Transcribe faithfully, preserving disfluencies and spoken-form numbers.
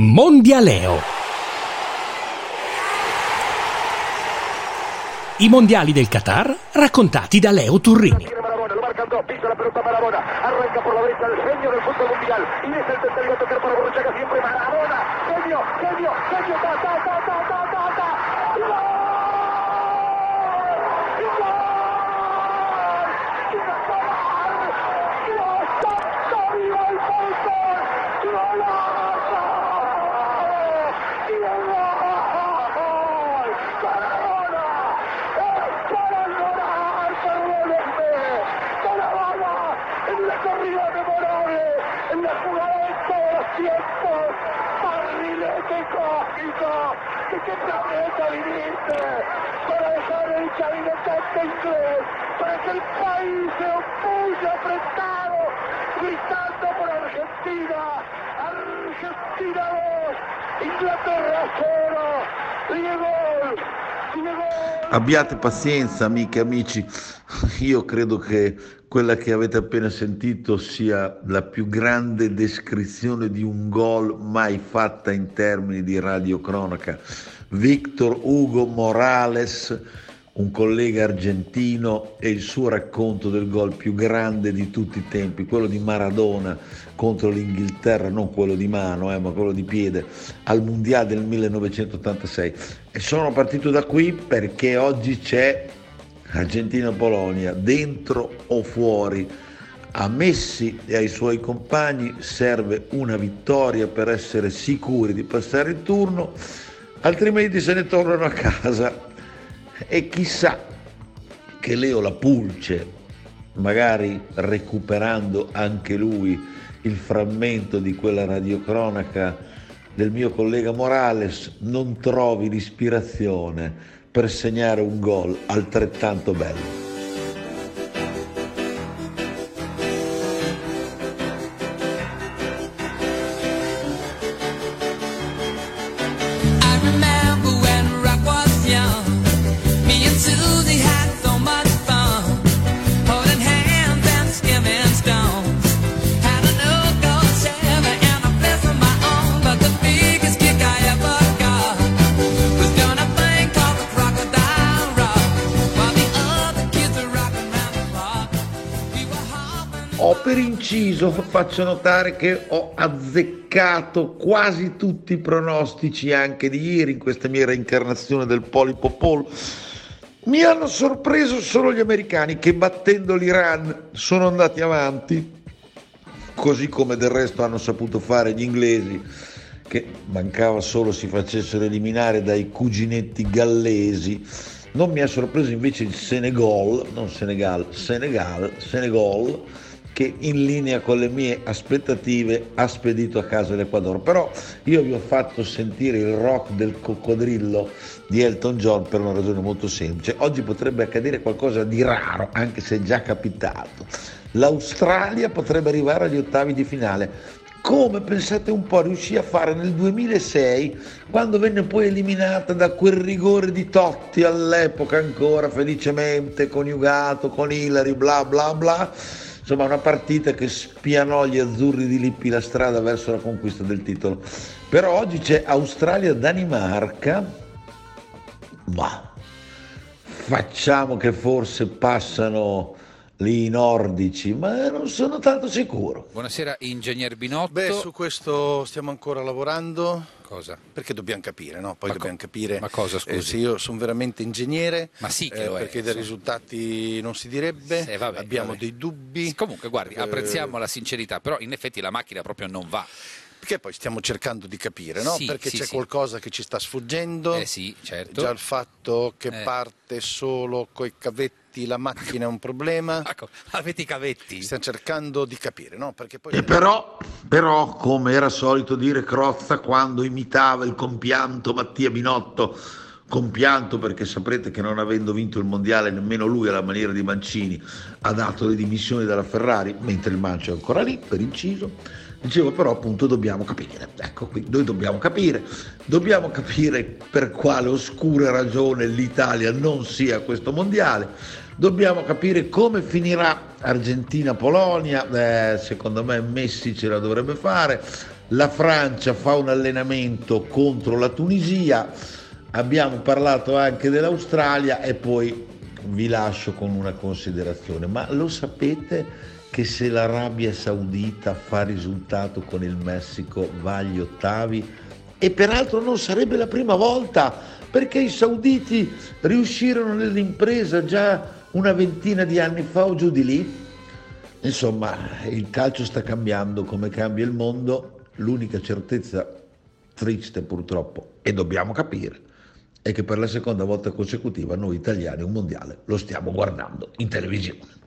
Mondialeo. I mondiali del Qatar raccontati da Leo Turrini. Che planeta viniste para dejar el clarinetante inglés, para que el país se opulle apretado, gritando por Argentina, Argentina dos, Inglaterra zero, Diego, Diego. Abbiate pazienza, amiche e amici, io credo che quella che avete appena sentito sia la più grande descrizione di un gol mai fatta in termini di radiocronaca. Victor Hugo Morales, un collega argentino, e il suo racconto del gol più grande di tutti i tempi, quello di Maradona contro l'Inghilterra, non quello di mano, eh, ma quello di piede, al Mondiale del millenovecentottantasei. E sono partito da qui perché oggi c'è Argentina-Polonia, dentro o fuori. A Messi e ai suoi compagni serve una vittoria per essere sicuri di passare il turno, altrimenti se ne tornano a casa. E chissà che Leo la pulce, magari recuperando anche lui il frammento di quella radiocronaca del mio collega Morales, non trovi l'ispirazione per segnare un gol altrettanto bello. Oh, per inciso faccio notare che ho azzeccato quasi tutti i pronostici anche di ieri in questa mia reincarnazione del polipo Paul. Mi hanno sorpreso solo gli americani, che battendo l'Iran sono andati avanti, così come del resto hanno saputo fare gli inglesi, che mancava solo si facessero eliminare dai cuginetti gallesi. Non mi ha sorpreso invece il Senegal, non Senegal, Senegal, Senegal, che in linea con le mie aspettative ha spedito a casa l'Ecuador. Però io vi ho fatto sentire il rock del coccodrillo di Elton John per una ragione molto semplice. Oggi potrebbe accadere qualcosa di raro, anche se è già capitato. L'Australia potrebbe arrivare agli ottavi di finale, come, pensate un po', riuscì a fare nel duemilasei, quando venne poi eliminata da quel rigore di Totti, all'epoca ancora felicemente coniugato con Ilary, bla bla bla. Insomma, una partita che spianò gli azzurri di Lippi la strada verso la conquista del titolo. Però oggi c'è Australia-Danimarca, ma facciamo che forse passano lì i nordici, ma non sono tanto sicuro. Buonasera, ingegner Binotto. Beh, su questo stiamo ancora lavorando. Cosa? Perché dobbiamo capire, no? Poi ma dobbiamo co- capire. Ma cosa, scusi? Eh, se io sono veramente ingegnere, ma sì che eh, lo è, perché dei risultati non si direbbe, eh, vabbè, abbiamo vabbè. dei dubbi. Sì, comunque, guardi, apprezziamo eh... la sincerità, però in effetti la macchina proprio non va. Perché poi stiamo cercando di capire, no? Sì, perché sì, c'è sì. qualcosa che ci sta sfuggendo. Eh sì, certo. Già il fatto che eh. parte solo coi cavetti la macchina è un problema. Ecco, avete i cavetti? Stiamo cercando di capire, no? Perché poi... E però, però, come era solito dire Crozza quando imitava il compianto Mattia Binotto, compianto perché saprete che non avendo vinto il mondiale nemmeno lui alla maniera di Mancini ha dato le dimissioni dalla Ferrari, mentre il Mancio è ancora lì, per inciso. Dicevo, però appunto dobbiamo capire, ecco qui, noi dobbiamo capire, dobbiamo capire per quale oscura ragione l'Italia non sia a questo mondiale, dobbiamo capire come finirà Argentina-Polonia, eh, secondo me Messi ce la dovrebbe fare, la Francia fa un allenamento contro la Tunisia, abbiamo parlato anche dell'Australia e poi vi lascio con una considerazione. Ma lo sapete che se l'Arabia Saudita fa risultato con il Messico va agli ottavi? E peraltro non sarebbe la prima volta, perché i sauditi riuscirono nell'impresa già una ventina di anni fa o giù di lì. Insomma, il calcio sta cambiando come cambia il mondo. L'unica certezza triste, purtroppo, e dobbiamo capire, è che per la seconda volta consecutiva noi italiani un mondiale lo stiamo guardando in televisione.